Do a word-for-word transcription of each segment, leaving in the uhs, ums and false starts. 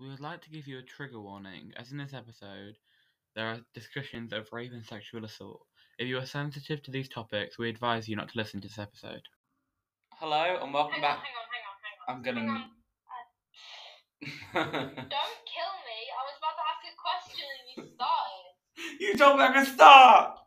We would like to give you a trigger warning, as in this episode, there are discussions of rape and sexual assault. If you are sensitive to these topics, we advise you not to listen to this episode. Hello, and welcome hang back. On, hang on, hang on, hang on. I'm gonna... Hang on. Uh... Don't kill me, I was about to ask a question and you started. You told me I could start!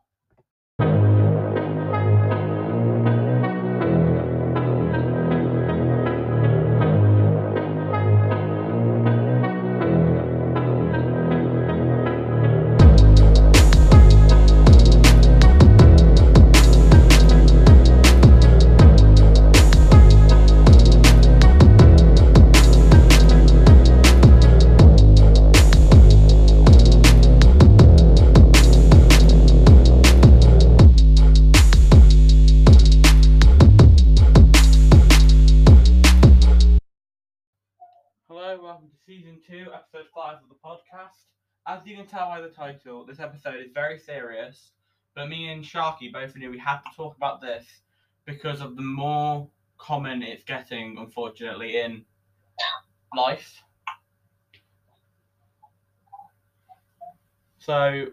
As you can tell by the title, this episode is very serious, but me and Sharky both knew we had to talk about this because of the more common it's getting, unfortunately, in life. So,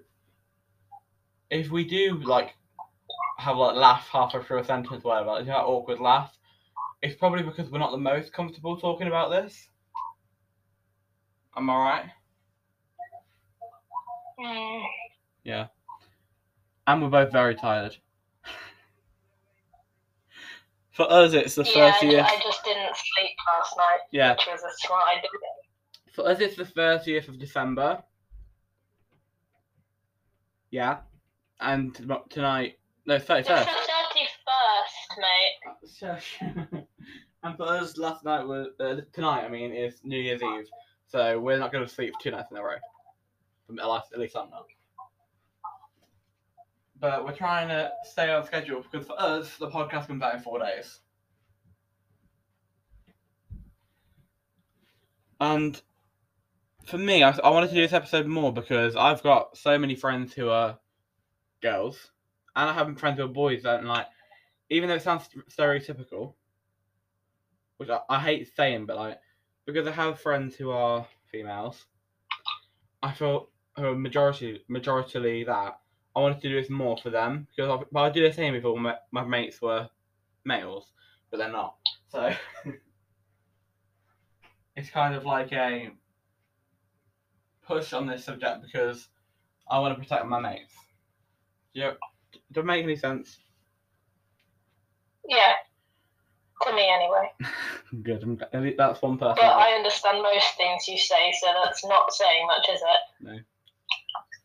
if we do, like, have, like, laugh halfway through a sentence or whatever, like, that awkward laugh, it's probably because we're not the most comfortable talking about this. Am I right? Yeah. And we're both very tired. For us, it's the yeah, thirtieth. Yeah, I just didn't sleep last night. Yeah. Which was a smart idea. For us, it's the thirtieth of December. Yeah. And tonight... No, thirty-first. It's the thirty-first, mate. And for us, last night was... Uh, tonight, I mean, is New Year's Eve. So we're not going to sleep two nights in a row. At least I'm not. But we're trying to stay on schedule because for us, the podcast comes out in four days. And for me, I, I wanted to do this episode more because I've got so many friends who are girls, and I have friends who are boys. And like, even though it sounds stereotypical, which I, I hate saying, but like, because I have friends who are females, I feel. Who are majority, majority that, I wanted to do this more for them, because I, but I do the same if all my, my mates were males, but they're not, so it's kind of like a push on this subject, because I want to protect my mates. Do, you, do it make any sense? Yeah, to me anyway. Good, I'm, that's one person. But I understand most things you say, so that's not saying much, is it? No.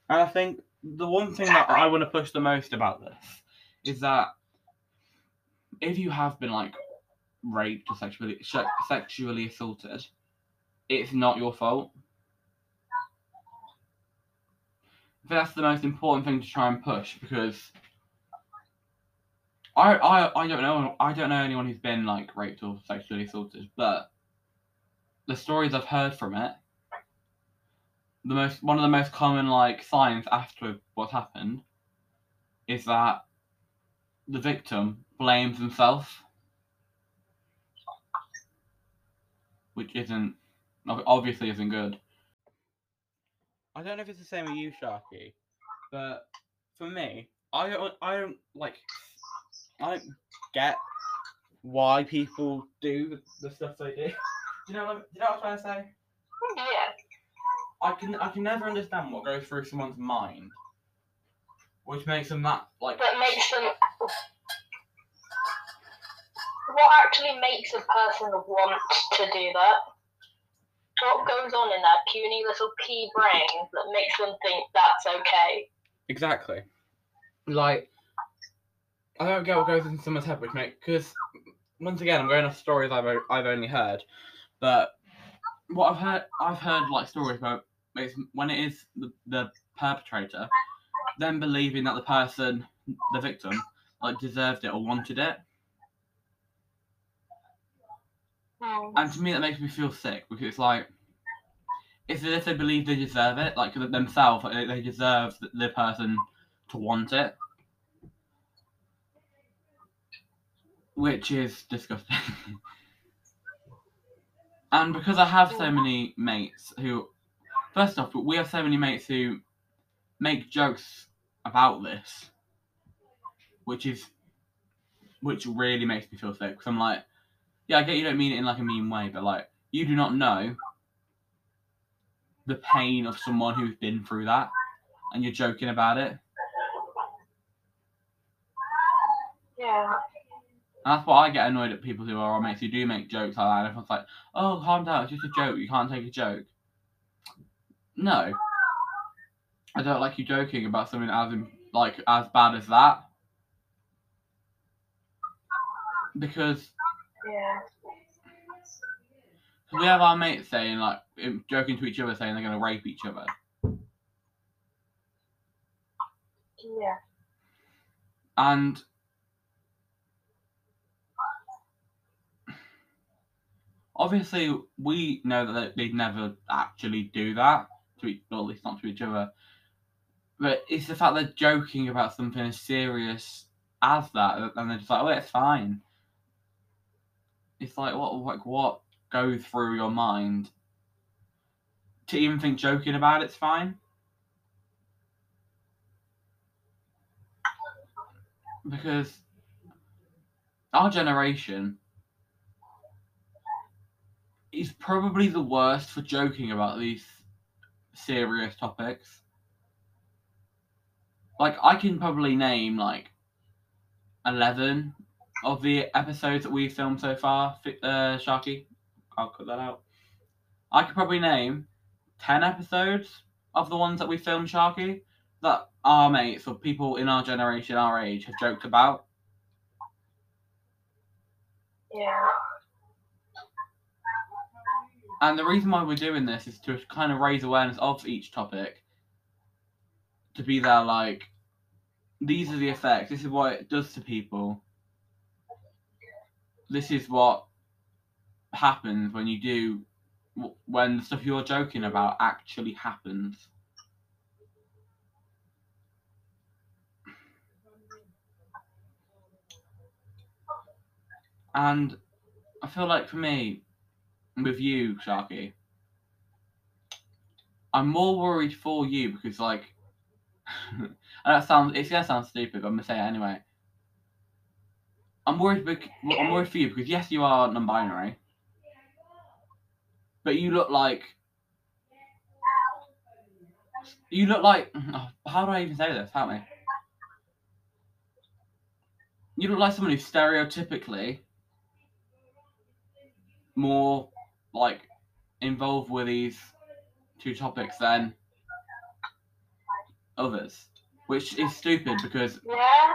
And I think the one thing that I want to push the most about this is that if you have been, like, raped or sexually sexually assaulted, it's not your fault. That's the most important thing to try and push, because I, I, I don't know I don't know anyone who's been, like, raped or sexually assaulted, but the stories I've heard from it, The most one of the most common, like, signs after what happened is that the victim blames themselves, which isn't obviously isn't good. I don't know if it's the same with you, Sharky, but for me, I don't I don't like I don't get why people do the stuff they do. Do you know what, do you know what I'm trying to say? Yeah. I can I can never understand what goes through someone's mind, which makes them that, like... That makes them... What actually makes a person want to do that? What goes on in their puny little pea brain that makes them think that's okay? Exactly. Like, I don't get what goes into someone's head, which makes... Because, once again, I'm going off stories I've, I've only heard, but... What I've heard, I've heard like stories about when it is the, the perpetrator, then believing that the person, the victim, like, deserved it or wanted it. Oh. And to me, that makes me feel sick, because it's like, it's as if they believe they deserve it, like, themselves, like, they deserve the person to want it, which is disgusting. And because I have so many mates who, first off, we have so many mates who make jokes about this, which is, which really makes me feel sick. Because I'm like, yeah, I get you don't mean it in like a mean way, but like, you do not know the pain of someone who's been through that, and you're joking about it. Yeah. And that's why I get annoyed at people who are our mates who do make jokes like that. And everyone's like, oh, calm down, it's just a joke, you can't take a joke. No. I don't like you joking about something as like as bad as that. Because yeah. We have our mates saying, like, joking to each other, saying they're going to rape each other. Yeah. And obviously, we know that they'd never actually do that, to each, or at least not to each other. But it's the fact they're joking about something as serious as that, and they're just like, oh, it's fine. It's like, what, like, what go through your mind to even think joking about it's fine? Because our generation is probably the worst for joking about these serious topics. Like, I can probably name, like, eleven of the episodes that we've filmed so far, uh, Sharky. I'll cut that out. I could probably name ten episodes of the ones that we filmed, Sharky, that our mates or people in our generation, our age, have joked about. Yeah. And the reason why we're doing this is to kind of raise awareness of each topic. To be there, like, these are the effects. This is what it does to people. This is what happens when you do, when the stuff you're joking about actually happens. And I feel like for me, with you, Sharky, I'm more worried for you because, like, and that sounds, it's gonna sound stupid, but I'm gonna say it anyway. I'm worried, bec I'm worried for you because, yes, you are non-binary, but you look like, you look like, oh, how do I even say this? Help me. You look like someone who's stereotypically more, like, involved with these two topics than others, which is stupid because yeah.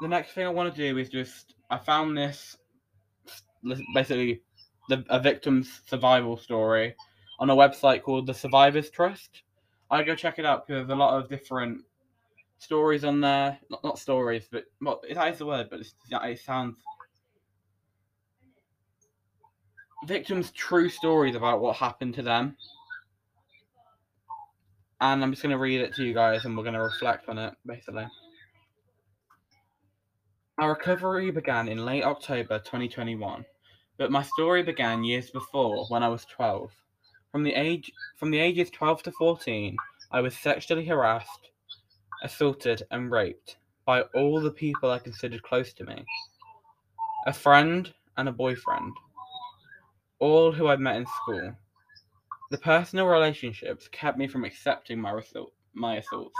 The next thing I want to do is just, I found this, basically, the, a victim's survival story on a website called the Survivors Trust. I go check it out because there's a lot of different stories on there. Not, not stories, but, well, that is the word, but it's, it sounds... victims' true stories about what happened to them. And I'm just going to read it to you guys and we're going to reflect on it, basically. Our recovery began in late October twenty twenty-one, but my story began years before when I was twelve. From the age, from the ages twelve to fourteen, I was sexually harassed, assaulted and raped by all the people I considered close to me, a friend and a boyfriend, all who I'd met in school. The personal relationships kept me from accepting my, my assaults.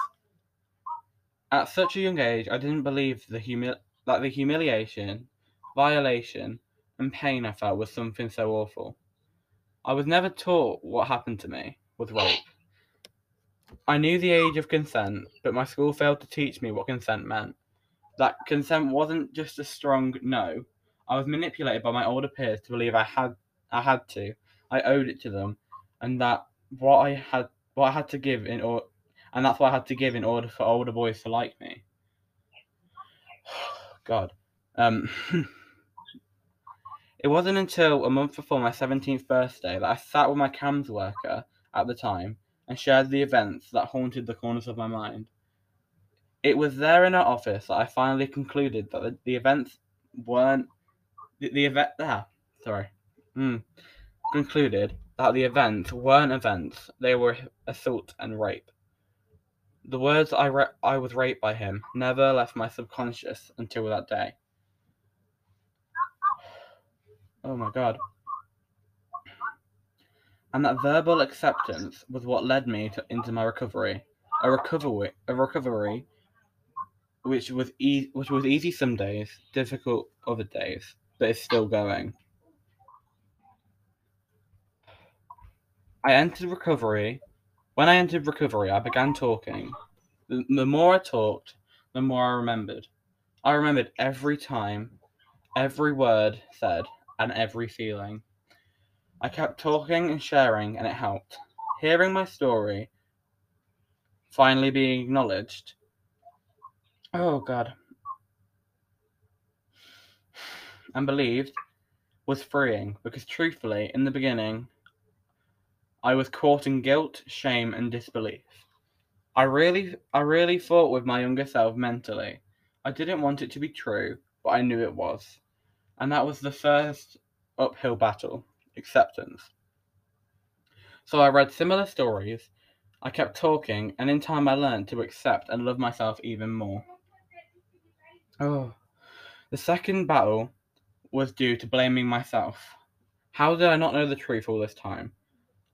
At such a young age, I didn't believe the humil that the humiliation, violation, and pain I felt was something so awful. I was never taught what happened to me was rape. I knew the age of consent, but my school failed to teach me what consent meant. That consent wasn't just a strong no. I was manipulated by my older peers to believe I had I had to, I owed it to them, and that what I had, what I had to give in, or, and that's what I had to give in order for older boys to like me. God, um, it wasn't until a month before my seventeenth birthday that I sat with my CAMS worker at the time and shared the events that haunted the corners of my mind. It was there in our office that I finally concluded that the, the events weren't the, the event ah, sorry mm, concluded that the events weren't events, they were assault and rape. The words I re- I was raped by him never left my subconscious until that day. Oh my God. And that verbal acceptance was what led me to, into my recovery. A recovery, a recovery which was e- which was easy some days, difficult other days, but is still going. I entered recovery. When I entered recovery, I began talking. The, the more I talked, the more I remembered. I remembered every time, every word said, and every feeling. I kept talking and sharing, and it helped. Hearing my story finally being acknowledged. Oh, God. And believed was freeing, because truthfully, in the beginning, I was caught in guilt, shame, and disbelief. I really, I really fought with my younger self mentally. I didn't want it to be true, but I knew it was. And that was the first uphill battle, acceptance. So I read similar stories, I kept talking, and in time I learned to accept and love myself even more. Oh, the second battle was due to blaming myself. How did I not know the truth all this time?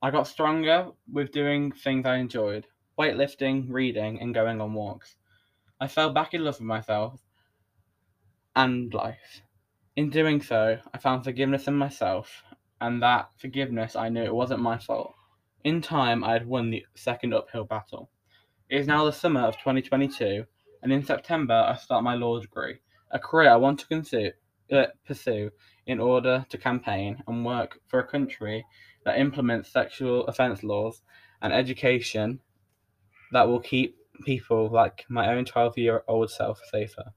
I got stronger with doing things I enjoyed, weightlifting, reading, and going on walks. I fell back in love with myself and life. In doing so, I found forgiveness in myself, and that forgiveness, I knew it wasn't my fault. In time, I had won the second uphill battle. It is now the summer of twenty twenty-two, and in September, I start my law degree, a career I want to consider, uh, pursue in order to campaign and work for a country that implements sexual offence laws and education that will keep people like my own twelve-year-old self safer.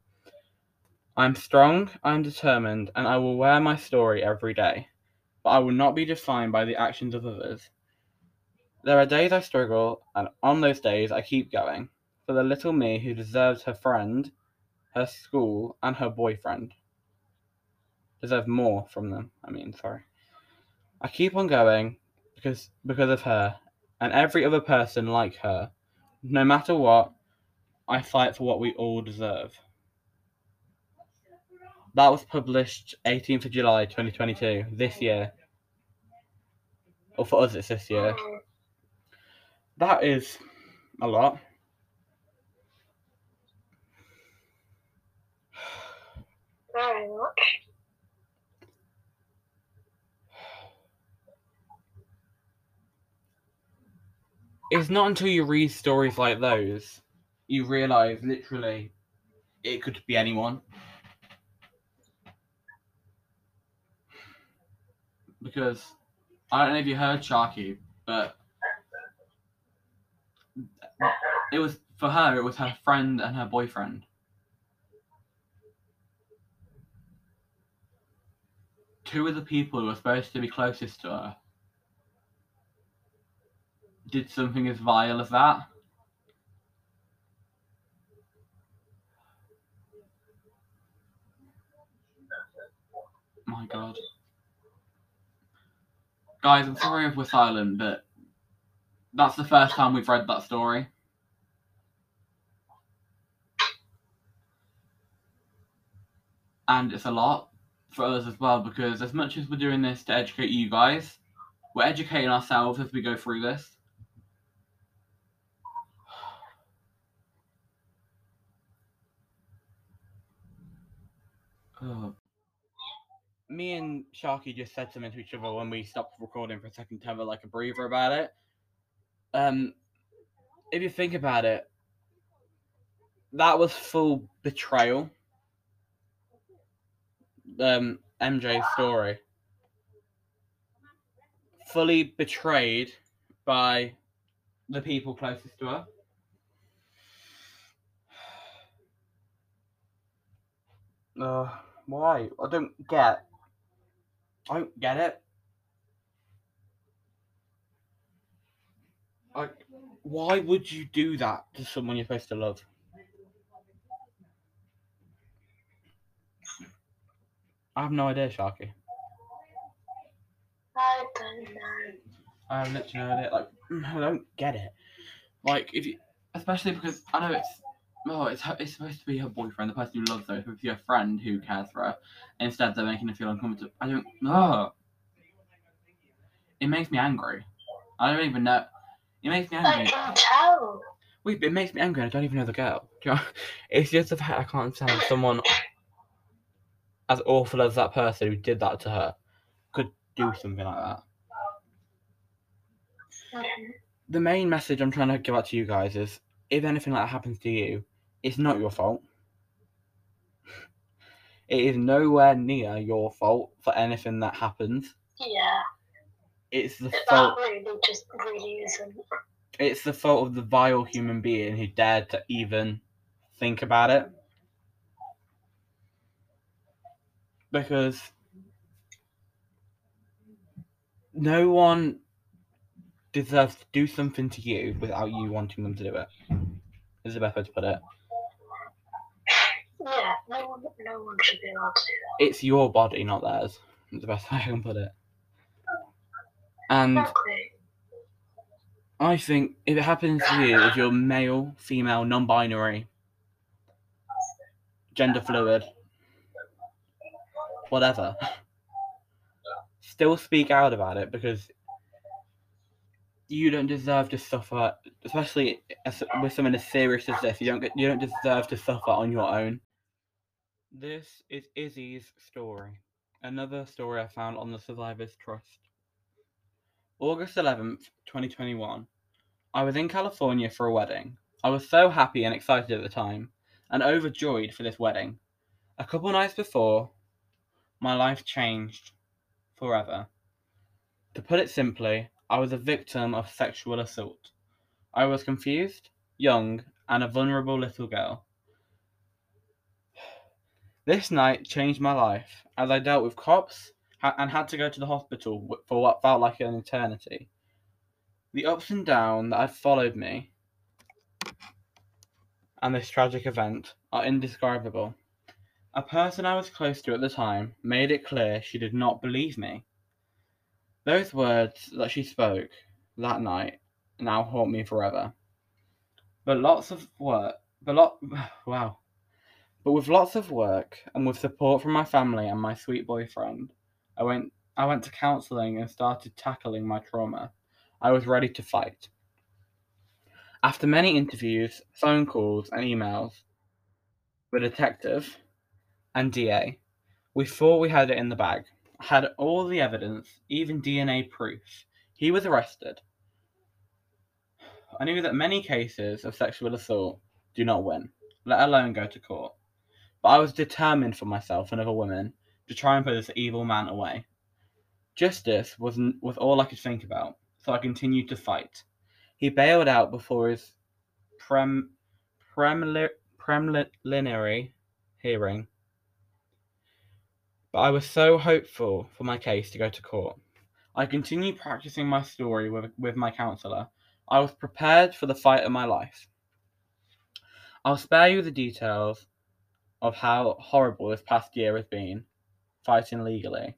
I'm strong, I'm determined, and I will wear my story every day, but I will not be defined by the actions of others. There are days I struggle, and on those days I keep going, for the little me who deserves her friend, her school, and her boyfriend. Deserve more from them, I mean, sorry. I keep on going because because of her and every other person like her. No matter what, I fight for what we all deserve. That was published eighteenth of July twenty twenty-two, this year. Or for us, it's this year. That is a lot. Very much. It's not until you read stories like those you realise literally it could be anyone. Because I don't know if you heard Sharky, but it was for her, it was her friend and her boyfriend. Two of the people who were supposed to be closest to her did something as vile as that. My God. Guys, I'm sorry if we're silent, but that's the first time we've read that story. And it's a lot for us as well, because as much as we're doing this to educate you guys, we're educating ourselves as we go through this. Oh. Me and Sharky just said something to each other when we stopped recording for a second to have a, like a breather about it. Um, if you think about it, that was full betrayal. Um, M J's story. Fully betrayed by the people closest to her. Uh, why? I don't get. I don't get it. Like, why would you do that to someone you're supposed to love? I have no idea, Sharky. I don't know. I have literally no idea. Like, I don't get it. Like, if you, especially because I know it's, oh, it's her, it's supposed to be her boyfriend, the person who loves her. It's supposed to be her friend who cares for her. And instead, they're making her feel uncomfortable. I don't know. It makes me angry. I don't even know. It makes me angry. I can tell. Wait, but it makes me angry. I don't even know the girl. It's just the fact I can't stand someone as awful as that person who did that to her could do something like that. Mm-hmm. The main message I'm trying to give out to you guys is, if anything like that happens to you, it's not your fault. It is nowhere near your fault for anything that happens. Yeah. It's the that fault. Really just really isn't. It's the fault of the vile human being who dared to even think about it. Because no one deserves to do something to you without you wanting them to do it. Is the best way to put it. Yeah, no one, no one should be allowed to do that. It's your body, not theirs. Is the best way I can put it. And exactly. I think if it happens to you, if you're male, female, non-binary, gender fluid, whatever, still speak out about it, because you don't deserve to suffer, especially as, with something as serious as this. You don't get, you don't deserve to suffer on your own. This is Izzy's story, another story I found on the Survivors Trust. August eleventh, twenty twenty-one. I was in California for a wedding. I was so happy and excited at the time, and overjoyed for this wedding. A couple nights before, my life changed forever. To put it simply, I was a victim of sexual assault. I was confused, young, and a vulnerable little girl. This night changed my life, as I dealt with cops and had to go to the hospital for what felt like an eternity. The ups and downs that had followed me and this tragic event are indescribable. A person I was close to at the time made it clear she did not believe me. Those words that she spoke that night now haunt me forever. But lots of work, but lot, wow. But with lots of work and with support from my family and my sweet boyfriend, I went I went to counselling and started tackling my trauma. I was ready to fight. After many interviews, phone calls and emails with a detective and D A, we thought we had it in the bag. I had all the evidence, even D N A proof. He was arrested. I knew that many cases of sexual assault do not win, let alone go to court. But I was determined for myself and other women to try and put this evil man away. Justice was, was all I could think about, so I continued to fight. He bailed out before his prem, premli, preliminary hearing, but I was so hopeful for my case to go to court. I continued practicing my story with, with my counsellor. I was prepared for the fight of my life. I'll spare you the details of how horrible this past year has been, fighting legally,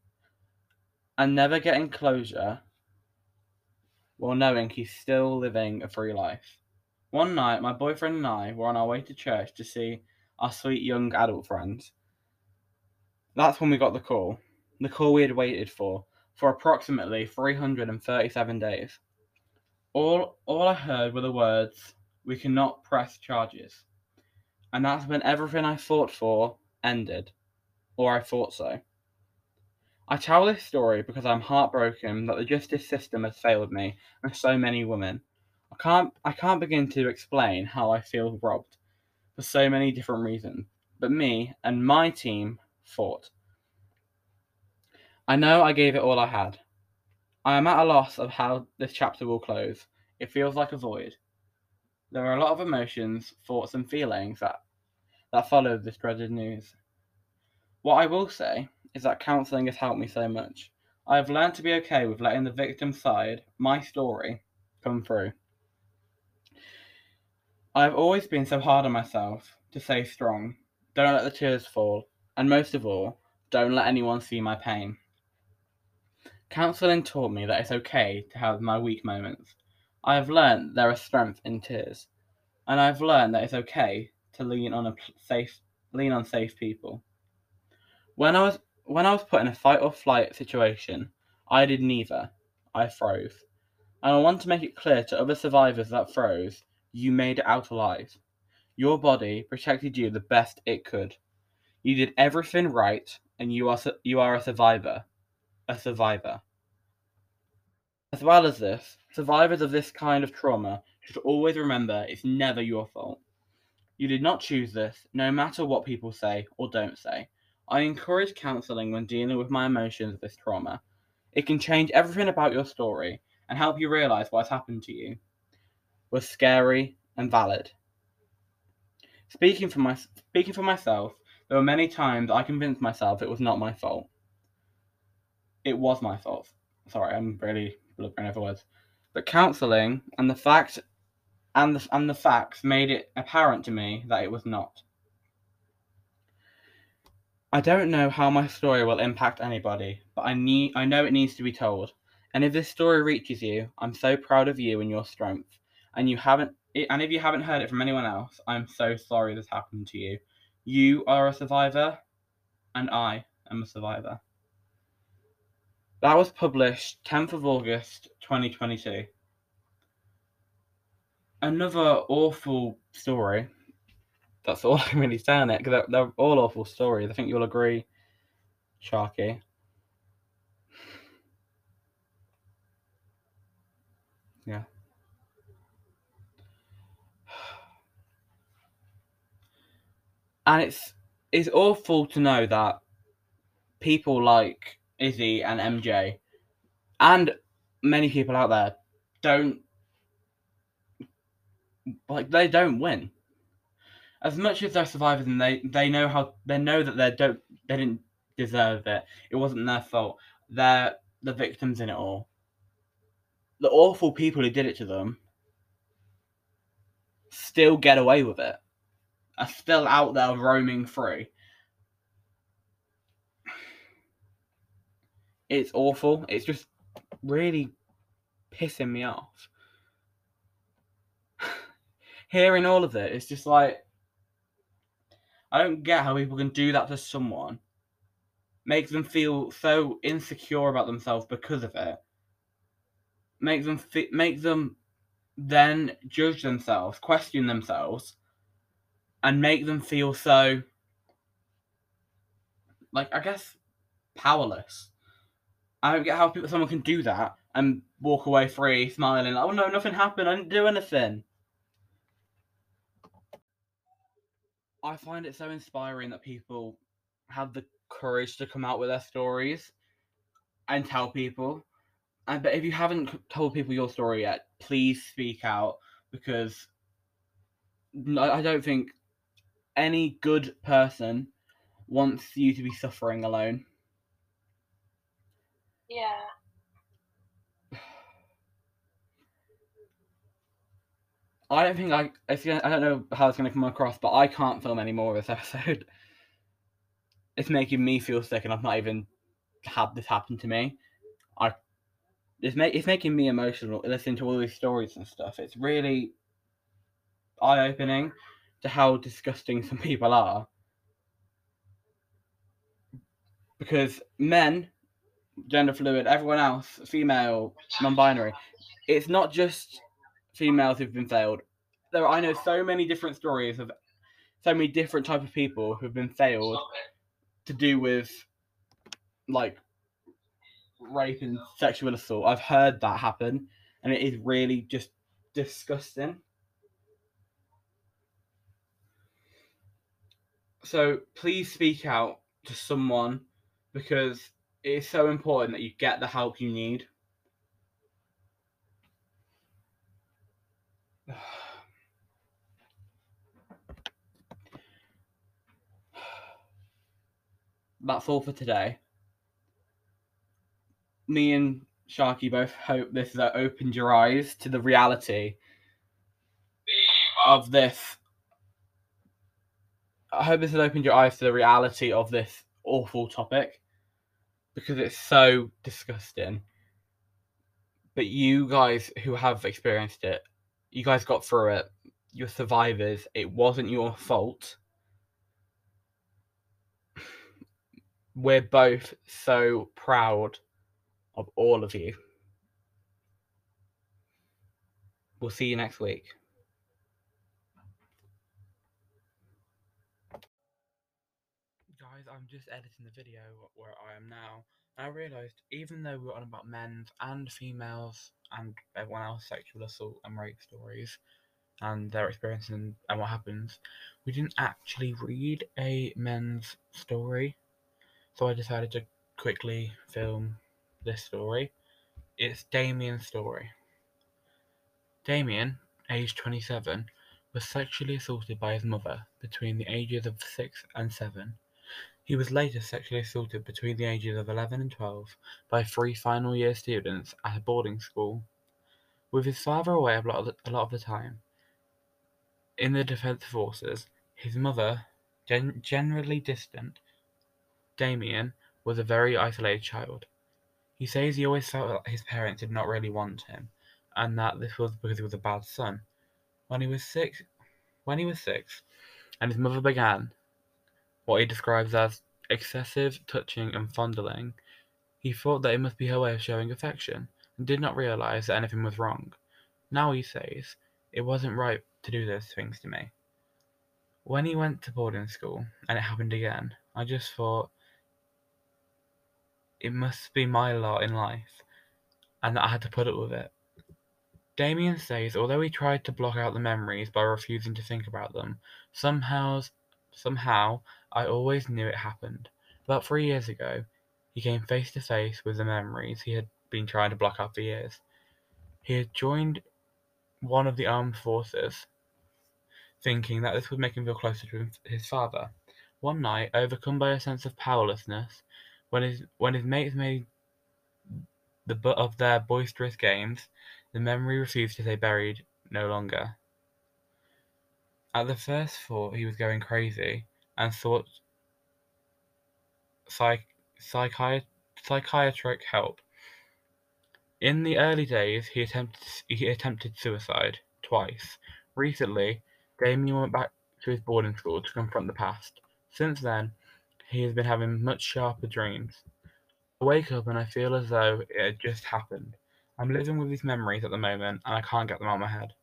and never getting closure while knowing he's still living a free life. One night, my boyfriend and I were on our way to church to see our sweet young adult friends. That's when we got the call, the call we had waited for, for approximately three hundred thirty-seven days. All, all I heard were the words, "We cannot press charges." And that's when everything I fought for ended, or I thought so. I tell this story because I'm heartbroken that the justice system has failed me and so many women. I can't I can't begin to explain how I feel robbed for so many different reasons, but me and my team fought. I know I gave it all I had. I am at a loss of how this chapter will close. It feels like a void. There are a lot of emotions, thoughts and feelings that, that followed this dreaded news. What I will say is that counselling has helped me so much. I have learned to be okay with letting the victim's side, my story, come through. I have always been so hard on myself to stay strong, don't let the tears fall, and most of all, Don't let anyone see my pain. Counseling taught me that it's okay to have my weak moments. I have learned there is strength in tears, and I've learned that it's okay to lean on a safe, lean on safe people. When I was when I was put in a fight or flight situation, I did neither. I froze, and I want to make it clear to other survivors that froze, you made it out alive. Your body protected you the best it could. You did everything right, and you are you are a survivor. A survivor. As well as this, survivors of this kind of trauma should always remember it's never your fault. You did not choose this, no matter what people say or don't say. I encourage counselling when dealing with my emotions of this trauma. It can change everything about your story and help you realise what's happened to you was scary and valid. Speaking for, my, speaking for myself, there were many times I convinced myself it was not my fault. It was my fault. Sorry, I'm really blubbering over words. But counselling and the fact and the, and the facts made it apparent to me that it was not. I don't know how my story will impact anybody, but I need I know it needs to be told. And if this story reaches you, I'm so proud of you and your strength. And you haven't and if you haven't heard it from anyone else, I'm so sorry this happened to you. You are a survivor, and I am a survivor. That was published tenth of August, twenty twenty-two. Another awful story. That's all I can really say on it, because they're, they're all awful stories. I think you'll agree, Sharky. Yeah. And it's it's awful to know that people like Izzy and M J, and many people out there, don't, like, they don't win. As much as they're survivors and they, they know how they know that they don't they didn't deserve it. It wasn't their fault. They're the victims in it all. The awful people who did it to them still get away with it. Are still out there roaming free. It's awful. It's just really pissing me off. Hearing all of it, it's just like, I don't get how people can do that to someone. Make them feel so insecure about themselves because of it. Make them fe- make them then judge themselves, question themselves, and make them feel so, like, I guess, powerless. I don't get how people, someone can do that and walk away free, smiling, like, oh no, nothing happened, I didn't do anything. I find it so inspiring that people have the courage to come out with their stories and tell people. And but if you haven't told people your story yet, please speak out, because I don't think any good person wants you to be suffering alone. Yeah. I don't think I... It's gonna, I don't know how it's going to come across, but I can't film any more of this episode. It's making me feel sick, and I've not even had this happen to me. I, it's, make, it's making me emotional listening to all these stories and stuff. It's really eye-opening to how disgusting some people are. Because men, gender fluid, everyone else, female, non-binary. It's not just females who've been failed. There, I know so many different stories of so many different type of people who've been failed to do with, like, rape and sexual assault. I've heard that happen, and it is really just disgusting. So please speak out to someone, because it is so important that you get the help you need. That's all for today. Me and Sharky both hope this has opened your eyes to the reality of this. I hope this has opened your eyes to the reality of this awful topic because it's so disgusting. But you guys who have experienced it, you guys got through it. You're survivors. It wasn't your fault. We're both so proud of all of you. We'll see you next week. Guys, I'm just editing the video where I am now. I realised, even though we're on about men's and females and everyone else's sexual assault and rape stories and their experiences and, and what happens, we didn't actually read a men's story. So I decided to quickly film this story. It's Damien's story. Damien, aged twenty-seven, was sexually assaulted by his mother between the ages of six and seven. He was later sexually assaulted between the ages of eleven and twelve by three final year students at a boarding school, with his father away a lot of the, a lot of the time. In the Defence Forces, his mother, gen- generally distant, Damien was a very isolated child. He says he always felt that his parents did not really want him, and that this was because he was a bad son. When he was six, when he was six, and his mother began what he describes as excessive touching and fondling, he thought that it must be her way of showing affection, and did not realise that anything was wrong. Now, he says, it wasn't right to do those things to me. When he went to boarding school, and it happened again, I just thought, it must be my lot in life, and that I had to put up with it. Damien says, although he tried to block out the memories by refusing to think about them, somehow, somehow, I always knew it happened. About three years ago, he came face to face with the memories he had been trying to block out for years. He had joined one of the armed forces, thinking that this would make him feel closer to his father. One night, overcome by a sense of powerlessness, when his when his mates made the butt of their boisterous games, the memory refused to stay buried no longer. At the first thought, he was going crazy, and sought psych- psychiat- psychiatric help. In the early days, he attempted he attempted suicide twice. Recently, Damien went back to his boarding school to confront the past. Since then, he has been having much sharper dreams. I wake up and I feel as though it had just happened. I'm living with these memories at the moment, and I can't get them out of my head.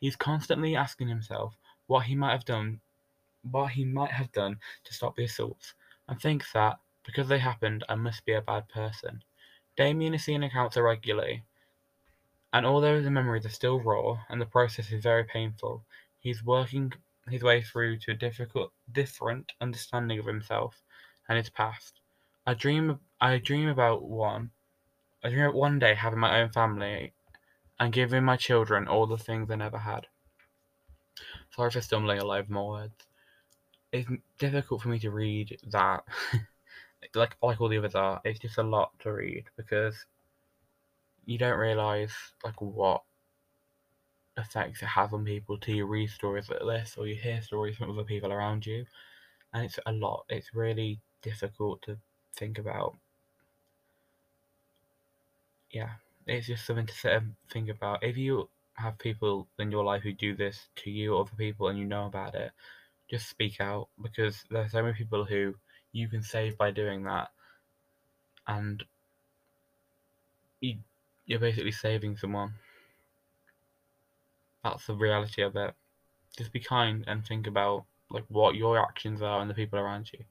He's constantly asking himself what he might have done what he might have done to stop the assaults, and thinks that, because they happened, I must be a bad person. Damien is seeing a counsellor regularly, and although the memories are still raw, and the process is very painful, he's working his way through to a difficult, different understanding of himself and his past. I dream, I dream about one, I dream about one day having my own family, and giving my children all the things I never had. Sorry for stumbling all over my words. It's difficult for me to read that, like like all the others are. It's just a lot to read because you don't realise like what effects it has on people till you read stories like this or you hear stories from other people around you, and it's a lot. It's really difficult to think about. Yeah, it's just something to sit and think about. If you have people in your life who do this to you or other people and you know about it, just speak out, because there are so many people who you can save by doing that, and you, you're basically saving someone. That's the reality of it. Just be kind and think about like what your actions are and the people around you.